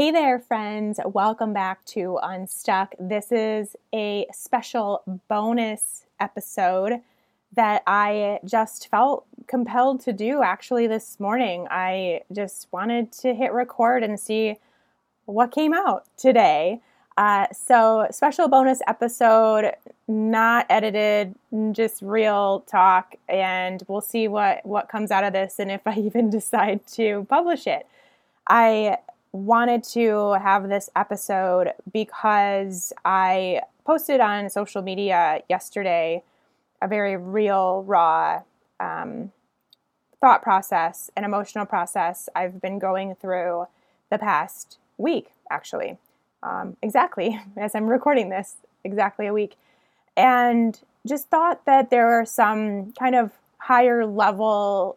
Hey there, friends. Welcome back to Unstuck. This is a special bonus episode that I just felt compelled to do actually this morning. I just wanted to hit record and see what came out today. So special bonus episode, not edited, just real talk, and we'll see what comes out of this and if I even decide to publish it. I wanted to have this episode because I posted on social media yesterday a very real, raw thought process and emotional process I've been going through the past week, actually. Exactly, as I'm recording this, exactly a week. And just thought that there are some kind of higher level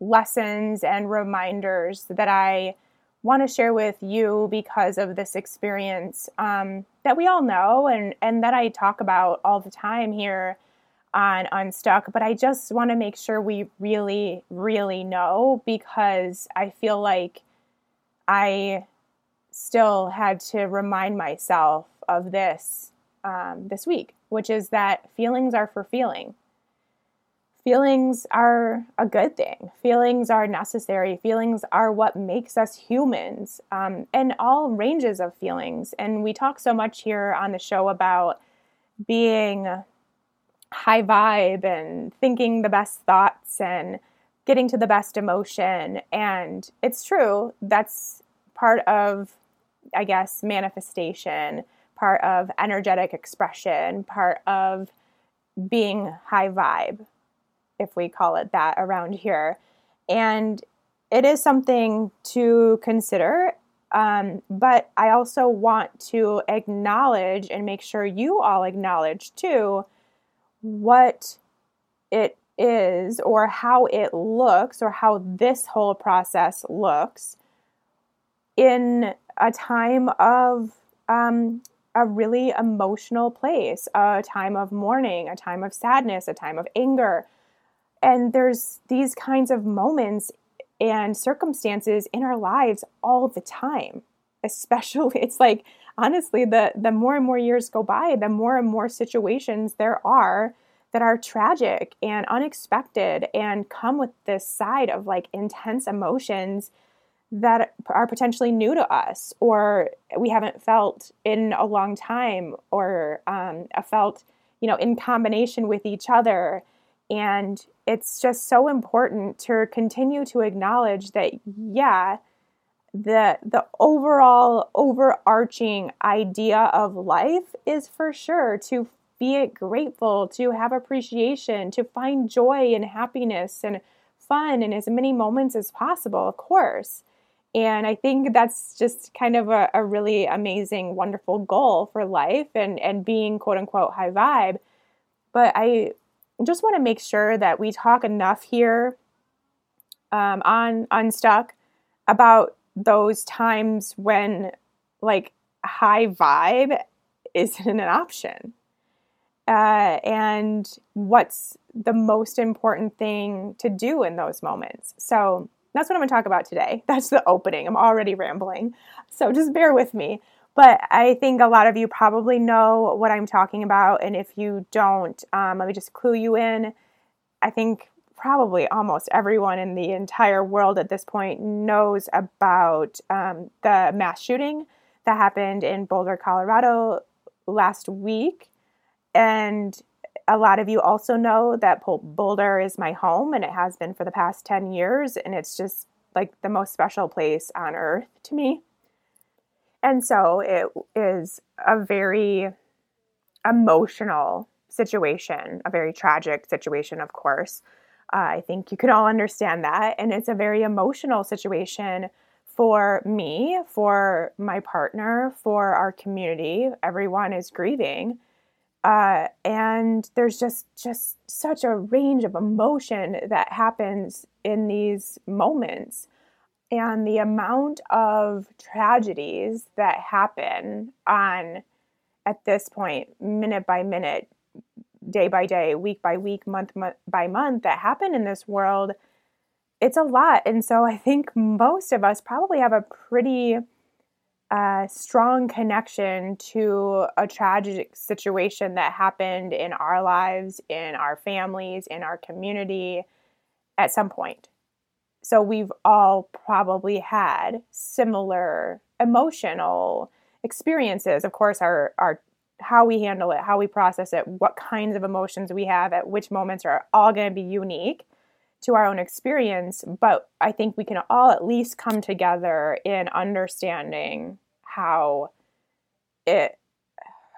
lessons and reminders that I want to share with you because of this experience that we all know and that I talk about all the time here on Unstuck, but I just want to make sure we really, really know, because I feel like I still had to remind myself of this this week, which is that feelings are for feeling. Feelings are a good thing. Feelings are necessary. Feelings are what makes us humans, and all ranges of feelings. And we talk so much here on the show about being high vibe and thinking the best thoughts and getting to the best emotion. And it's true. That's part of, I guess, manifestation, part of energetic expression, part of being high vibe, if we call it that around here. And it is something to consider, but I also want to acknowledge and make sure you all acknowledge too what it is or how it looks or how this whole process looks in a time of a really emotional place, a time of mourning, a time of sadness, a time of anger. And there's these kinds of moments and circumstances in our lives all the time. Especially, it's like, honestly, the more and more years go by, the more and more situations there are that are tragic and unexpected and come with this side of like intense emotions that are potentially new to us or we haven't felt in a long time, or felt, in combination with each other. And it's just so important to continue to acknowledge that, yeah, the overall overarching idea of life is for sure to be grateful, to have appreciation, to find joy and happiness and fun in as many moments as possible, of course. And I think that's just kind of a really amazing, wonderful goal for life and being, quote unquote, high vibe. But I just want to make sure that we talk enough here on Unstuck about those times when like high vibe isn't an option, and what's the most important thing to do in those moments. So that's what I'm going to talk about today. That's the opening. I'm already rambling, so just bear with me. But I think a lot of you probably know what I'm talking about, and if you don't, let me just clue you in. I think probably almost everyone in the entire world at this point knows about the mass shooting that happened in Boulder, Colorado last week. And a lot of you also know that Boulder is my home, and it has been for the past 10 years, and it's just like the most special place on earth to me. And so it is a very emotional situation, a very tragic situation, of course. I think you can all understand that. And it's a very emotional situation for me, for my partner, for our community. Everyone is grieving. And there's just such a range of emotion that happens in these moments. And the amount of tragedies that happen on, at this point, minute by minute, day by day, week by week, month by month, that happen in this world, it's a lot. And so I think most of us probably have a pretty a strong connection to a tragic situation that happened in our lives, in our families, in our community at some point. So we've all probably had similar emotional experiences. Of course, our how we handle it, how we process it, what kinds of emotions we have at which moments are all going to be unique to our own experience. But I think we can all at least come together in understanding how it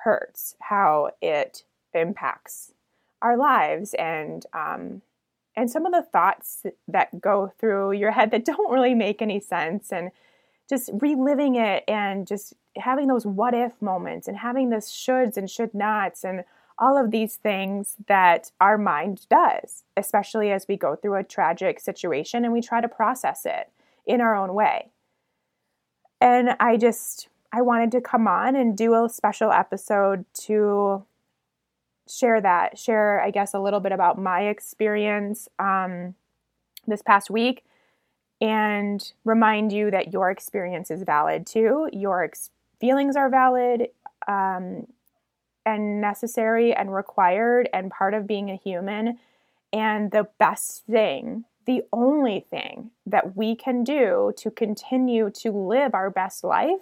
hurts, how it impacts our lives, and some of the thoughts that go through your head that don't really make any sense, and just reliving it and just having those what if moments and having those shoulds and should nots and all of these things that our mind does, especially as we go through a tragic situation and we try to process it in our own way. And I wanted to come on and do a special episode to share, I guess, a little bit about my experience this past week, and remind you that your experience is valid too. Your feelings are valid and necessary and required and part of being a human. And the best thing, the only thing that we can do to continue to live our best life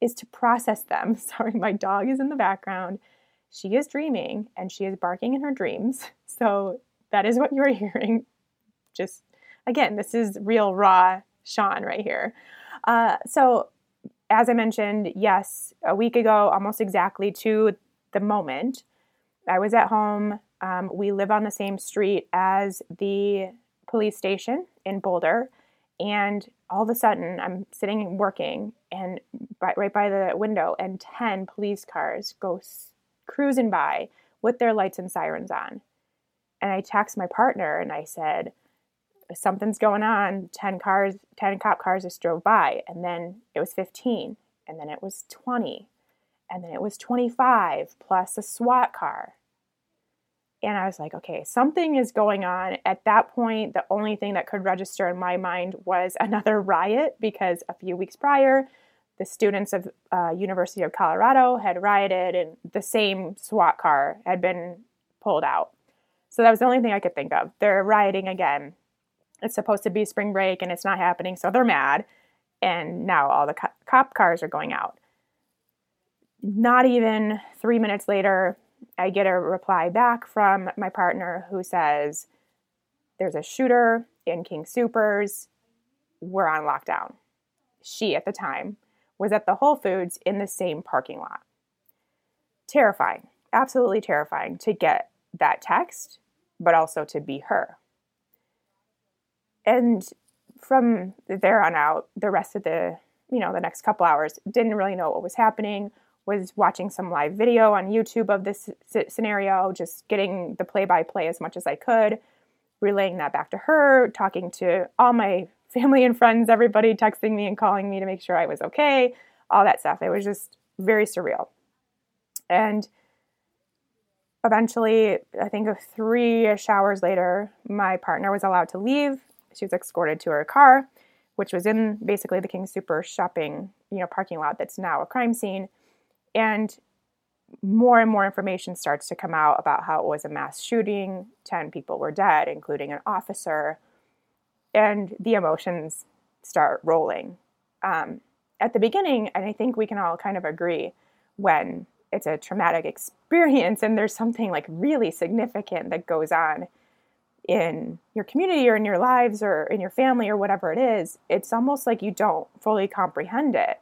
is to process them. Sorry, my dog is in the background. She is dreaming and she is barking in her dreams. So that is what you're hearing. Just, again, this is real raw Shawn right here. So as I mentioned, yes, a week ago, almost exactly to the moment, I was at home. We live on the same street as the police station in Boulder. And all of a sudden, I'm sitting and working and right by the window, and 10 police cars go cruising by with their lights and sirens on. And I text my partner and I said, something's going on. 10 cop cars just drove by. And then it was 15, and then it was 20, and then it was 25 plus a SWAT car. And I was like, okay, something is going on. At that point, the only thing that could register in my mind was another riot, because a few weeks prior, the students of University of Colorado had rioted and the same SWAT car had been pulled out. So that was the only thing I could think of. They're rioting again. It's supposed to be spring break and it's not happening, so they're mad. And now all the cop cars are going out. Not even 3 minutes later, I get a reply back from my partner who says, there's a shooter in King Soopers. We're on lockdown. She, at the time, was at the Whole Foods in the same parking lot. Terrifying, absolutely terrifying to get that text, but also to be her. And from there on out, the rest of the next couple hours, didn't really know what was happening, was watching some live video on YouTube of this scenario, just getting the play-by-play as much as I could, relaying that back to her, talking to all my family and friends, everybody texting me and calling me to make sure I was okay, all that stuff. It was just very surreal. And eventually, I think 3-ish hours later, my partner was allowed to leave. She was escorted to her car, which was in basically the King Soopers shopping, parking lot that's now a crime scene. And more information starts to come out about how it was a mass shooting. 10 people were dead, including an officer. And the emotions start rolling. At the beginning, and I think we can all kind of agree, when it's a traumatic experience and there's something like really significant that goes on in your community or in your lives or in your family or whatever it is, it's almost like you don't fully comprehend it.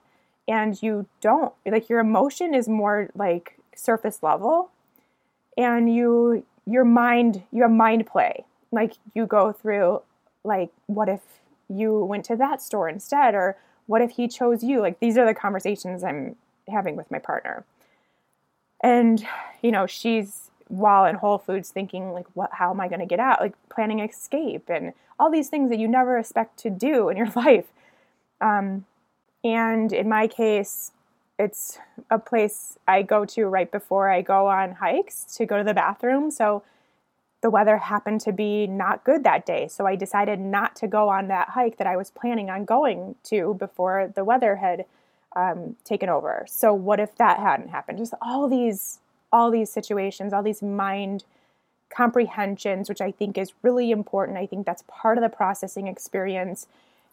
And you don't, like, your emotion is more like surface level, and you have mind play. Like, you go through, like, what if you went to that store instead? Or what if he chose you? Like, these are the conversations I'm having with my partner. And, she's, while in Whole Foods, thinking, like, how am I going to get out? Like, planning escape and all these things that you never expect to do in your life. And in my case, it's a place I go to right before I go on hikes to go to the bathroom. So the weather happened to be not good that day. So I decided not to go on that hike that I was planning on going to before the weather had taken over. So what if that hadn't happened? Just all these situations, all these mind comprehensions, which I think is really important. I think that's part of the processing experience.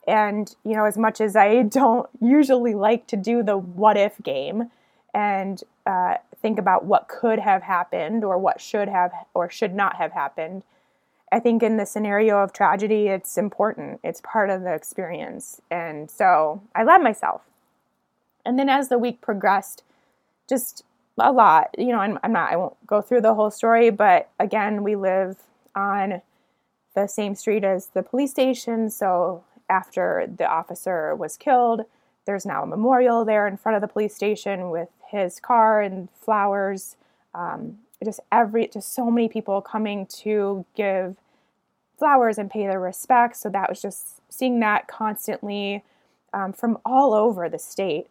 And, you know, as much as I don't usually like to do the what if game and think about what could have happened or what should have or should not have happened, I think in the scenario of tragedy, it's important. It's part of the experience. And so I let myself. And then as the week progressed, just a lot, you know, I won't go through the whole story, but again, we live on the same street as the police station. So after the officer was killed, there's now a memorial there in front of the police station with his car and flowers. Just so many people coming to give flowers and pay their respects. So that was just seeing that constantly from all over the state,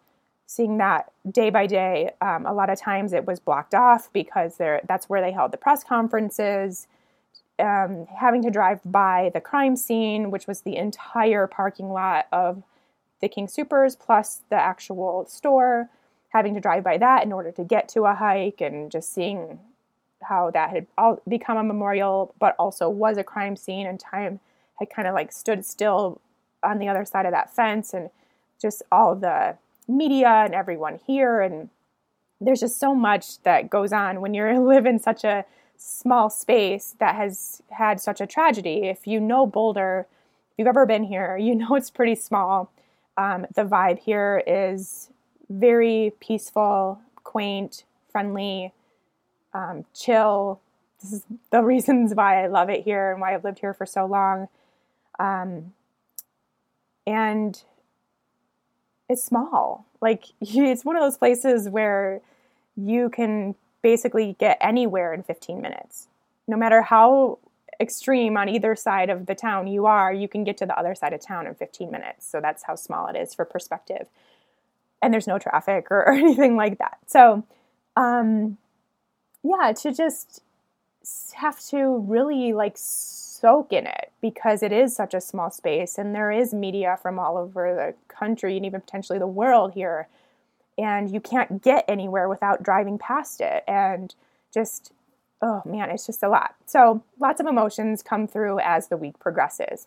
seeing that day by day. A lot of times it was blocked off because that's where they held the press conferences. Having to drive by the crime scene, which was the entire parking lot of the King Soopers plus the actual store, having to drive by that in order to get to a hike, and just seeing how that had all become a memorial but also was a crime scene, and time had kind of like stood still on the other side of that fence, and just all the media and everyone here. And there's just so much that goes on when you live in such a small space that has had such a tragedy. If you know Boulder, if you've ever been here, you know it's pretty small. The vibe here is very peaceful, quaint, friendly, chill. This is the reasons why I love it here and why I've lived here for so long. And it's small. Like, it's one of those places where you can basically get anywhere in 15 minutes. No matter how extreme on either side of the town you are, you can get to the other side of town in 15 minutes. So that's how small it is for perspective. And there's no traffic or anything like that. So, to just have to really like soak in it, because it is such a small space and there is media from all over the country and even potentially the world here. And you can't get anywhere without driving past it. And just, oh man, it's just a lot. So lots of emotions come through as the week progresses.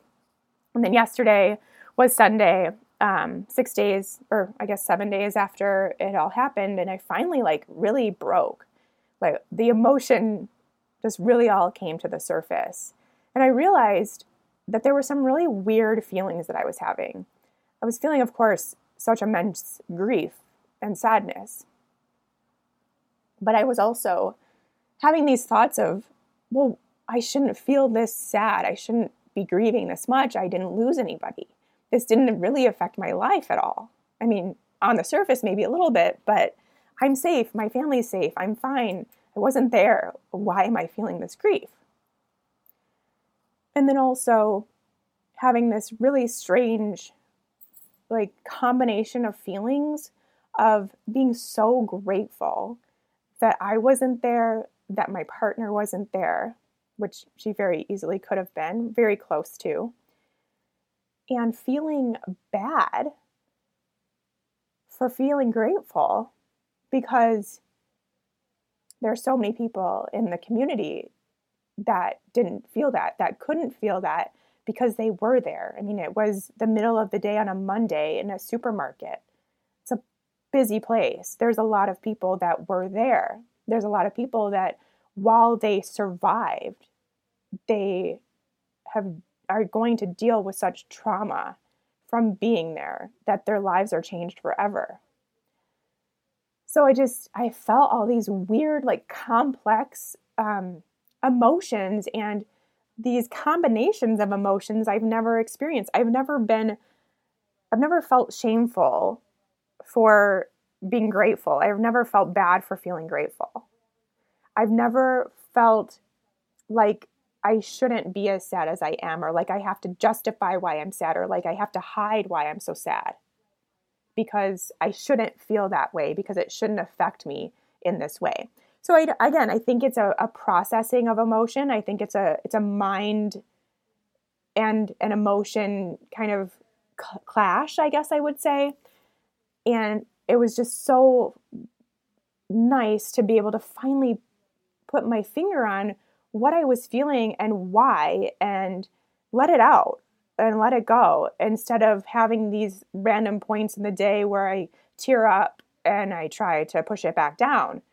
And then yesterday was Sunday, 6 days, or I guess 7 days after it all happened. And I finally like really broke. Like, the emotion just really all came to the surface. And I realized that there were some really weird feelings that I was having. I was feeling, of course, such immense grief and sadness. But I was also having these thoughts of, well, I shouldn't feel this sad. I shouldn't be grieving this much. I didn't lose anybody. This didn't really affect my life at all. I mean, on the surface, maybe a little bit, but I'm safe. My family's safe. I'm fine. I wasn't there. Why am I feeling this grief? And then also having this really strange, like, combination of feelings of being so grateful that I wasn't there, that my partner wasn't there, which she very easily could have been, very close to, and feeling bad for feeling grateful, because there are so many people in the community that didn't feel that couldn't feel that because they were there. I mean, it was the middle of the day on a Monday in a supermarket. It's a busy place. There's a lot of people that were there. There's a lot of people that, while they survived, they are going to deal with such trauma from being there that their lives are changed forever. So I felt all these weird, like, complex emotions, and these combinations of emotions I've never experienced. I've never felt shameful for being grateful. I've never felt bad for feeling grateful. I've never felt like I shouldn't be as sad as I am, or like I have to justify why I'm sad, or like I have to hide why I'm so sad, because I shouldn't feel that way, because it shouldn't affect me in this way. So I think it's a processing of emotion. I think it's a mind and an emotion kind of clash, I guess I would say. And it was just so nice to be able to finally put my finger on what I was feeling and why, and let it out and let it go, instead of having these random points in the day where I tear up and I try to push it back down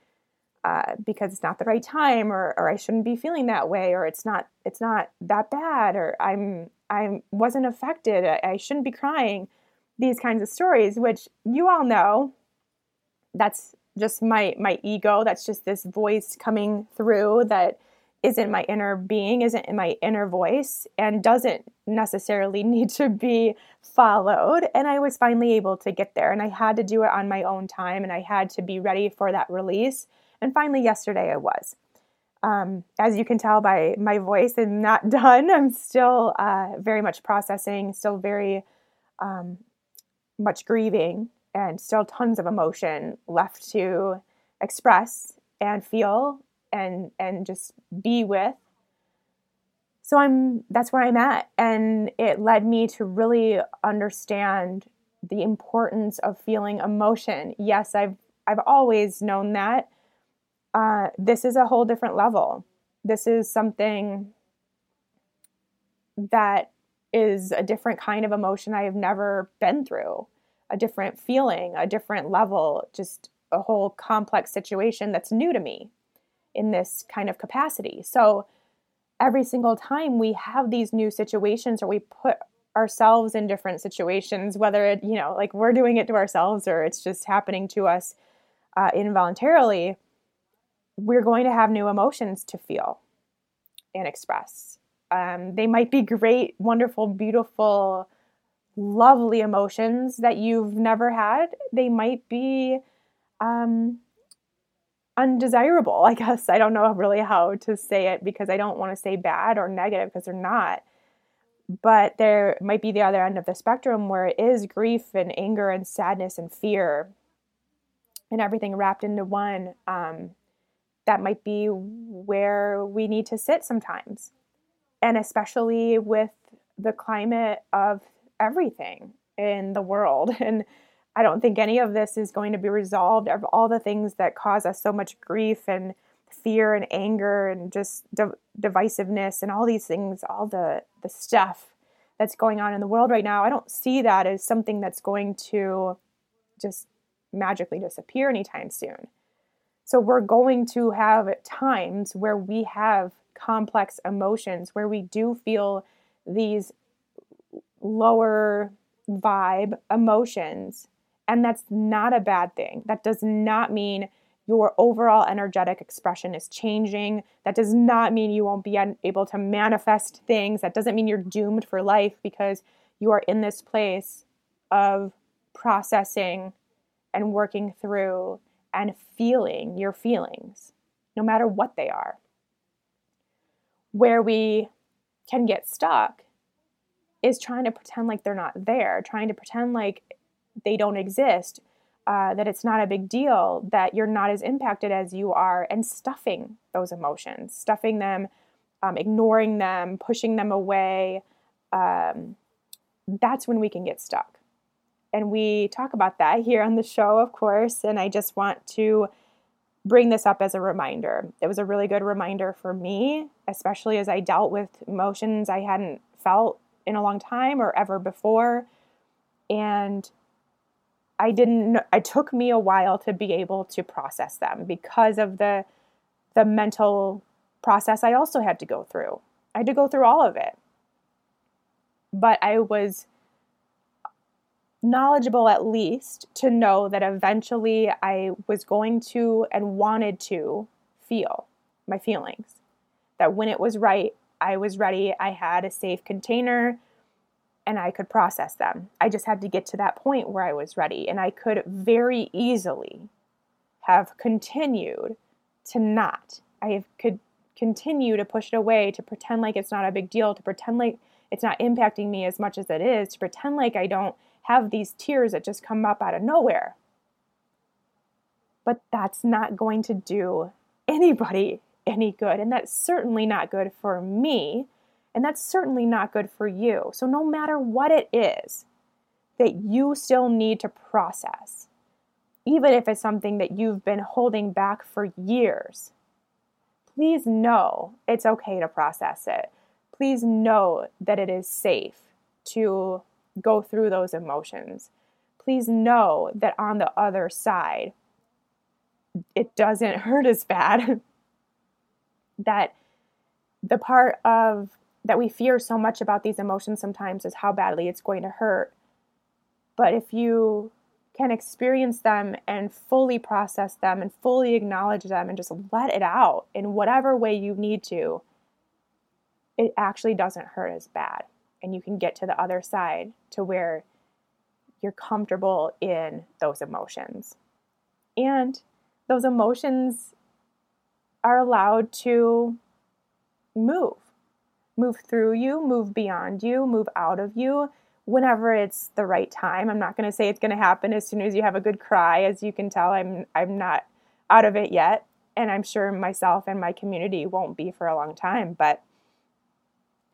because it's not the right time, or I shouldn't be feeling that way, or it's not that bad, or I wasn't affected, I shouldn't be crying, these kinds of stories, which you all know, that's just my ego. That's just this voice coming through that isn't my inner being, isn't my inner voice, and doesn't necessarily need to be followed. And I was finally able to get there, and I had to do it on my own time, and I had to be ready for that release. And finally yesterday I was. As you can tell by my voice, I'm not done. I'm still very much processing, still very much grieving, and still tons of emotion left to express and feel and just be with. So that's where I'm at. And it led me to really understand the importance of feeling emotion. Yes, I've always known that. This is a whole different level. This is something that is a different kind of emotion I have never been through, a different feeling, a different level, just a whole complex situation that's new to me in this kind of capacity. So every single time we have these new situations, or we put ourselves in different situations, whether it, like we're doing it to ourselves or it's just happening to us involuntarily, we're going to have new emotions to feel and express. They might be great, wonderful, beautiful, lovely emotions that you've never had. They might be undesirable, I guess. I don't know really how to say it, because I don't want to say bad or negative, because they're not. But there might be the other end of the spectrum, where it is grief and anger and sadness and fear and everything wrapped into one. That might be where we need to sit sometimes. And especially with the climate of everything in the world. And I don't think any of this is going to be resolved. Of all the things that cause us so much grief and fear and anger and just divisiveness and all these things, all the stuff that's going on in the world right now, I don't see that as something that's going to just magically disappear anytime soon. So we're going to have times where we have complex emotions, where we do feel these lower vibe emotions. And that's not a bad thing. That does not mean your overall energetic expression is changing. That does not mean you won't be able to manifest things. That doesn't mean you're doomed for life, because you are in this place of processing and working through and feeling your feelings, no matter what they are. Where we can get stuck is trying to pretend like they're not there, trying to pretend like they don't exist, that it's not a big deal, that you're not as impacted as you are, and stuffing those emotions, stuffing them, ignoring them, pushing them away. That's when we can get stuck. And we talk about that here on the show, of course, and I just want to bring this up as a reminder. It was a really good reminder for me, especially as I dealt with emotions I hadn't felt in a long time or ever before. And it took me a while to be able to process them, because of the mental process I also had to go through. I had to go through all of it. But I was knowledgeable, at least, to know that eventually I was going to and wanted to feel my feelings. That when it was right, I was ready, I had a safe container, and I could process them. I just had to get to that point where I was ready, and I could very easily have continued to not. I could continue to push it away, to pretend like it's not a big deal, to pretend like it's not impacting me as much as it is, to pretend like I don't have these tears that just come up out of nowhere. But that's not going to do anybody any good. And that's certainly not good for me. And that's certainly not good for you. So no matter what it is that you still need to process, even if it's something that you've been holding back for years. Please know it's okay to process it. Please know that it is safe to go through those emotions. Please know that on the other side, it doesn't hurt as bad. That the part of that we fear so much about these emotions sometimes is how badly it's going to hurt. But if you can experience them and fully process them and fully acknowledge them and just let it out in whatever way you need to, it actually doesn't hurt as bad. And you can get to the other side to where you're comfortable in those emotions. And those emotions are allowed to move through you, move beyond you, move out of you whenever it's the right time. I'm not going to say it's going to happen as soon as you have a good cry. As you can tell, I'm not out of it yet, and I'm sure myself and my community won't be for a long time, but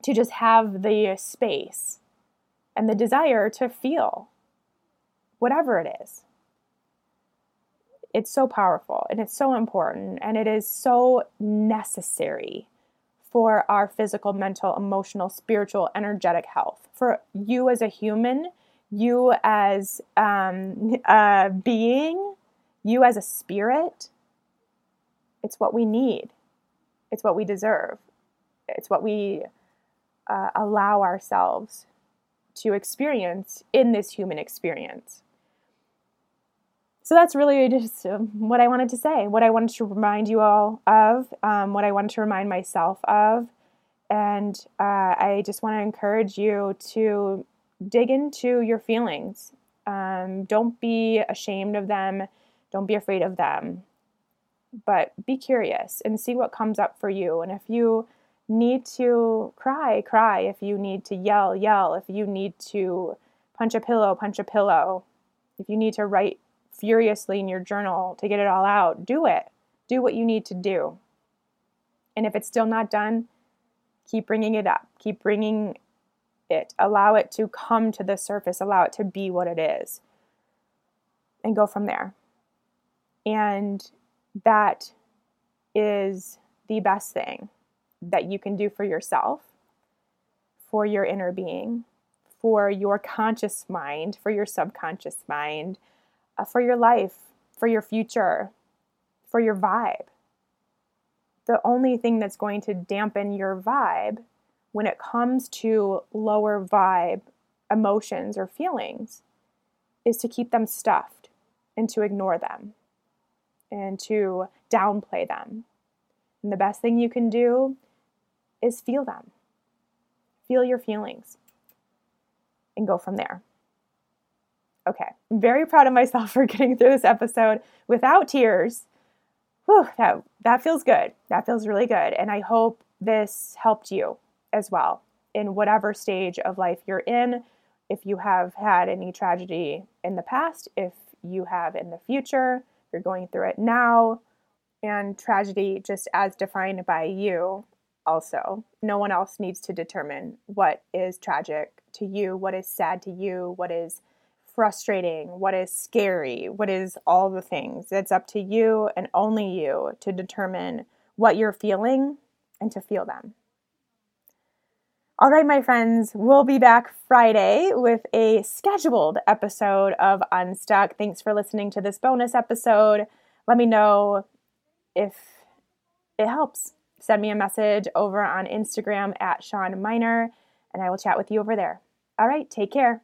to just have the space and the desire to feel whatever it is. It's so powerful, and it's so important, and it is so necessary for our physical, mental, emotional, spiritual, energetic health. For you as a human, you as a being, you as a spirit, it's what we need. It's what we deserve. It's what we allow ourselves to experience in this human experience. So that's really just what I wanted to say, what I wanted to remind you all of, what I wanted to remind myself of. And I just want to encourage you to dig into your feelings. Don't be ashamed of them. Don't be afraid of them. But be curious and see what comes up for you. And if you need to cry, cry. If you need to yell, yell. If you need to punch a pillow, punch a pillow. If you need to write furiously in your journal to get it all out, do it. Do what you need to do. And if it's still not done, keep bringing it up. Keep bringing it. Allow it to come to the surface. Allow it to be what it is. And go from there. And that is the best thing that you can do for yourself, for your inner being, for your conscious mind, for your subconscious mind, for your life, for your future, for your vibe. The only thing that's going to dampen your vibe when it comes to lower vibe emotions or feelings is to keep them stuffed and to ignore them and to downplay them. And the best thing you can do is feel them. Feel your feelings and go from there. Okay, I'm very proud of myself for getting through this episode without tears. Whew, that feels good. That feels really good. And I hope this helped you as well in whatever stage of life you're in. If you have had any tragedy in the past, if you have in the future, if you're going through it now, and tragedy just as defined by you also. No one else needs to determine what is tragic to you, what is sad to you, what is frustrating, what is scary, what is all the things. It's up to you and only you to determine what you're feeling and to feel them. All right, my friends, we'll be back Friday with a scheduled episode of Unstuck. Thanks for listening to this bonus episode. Let me know if it helps. Send me a message over on Instagram at Shawn Mynar, and I will chat with you over there. All right, take care.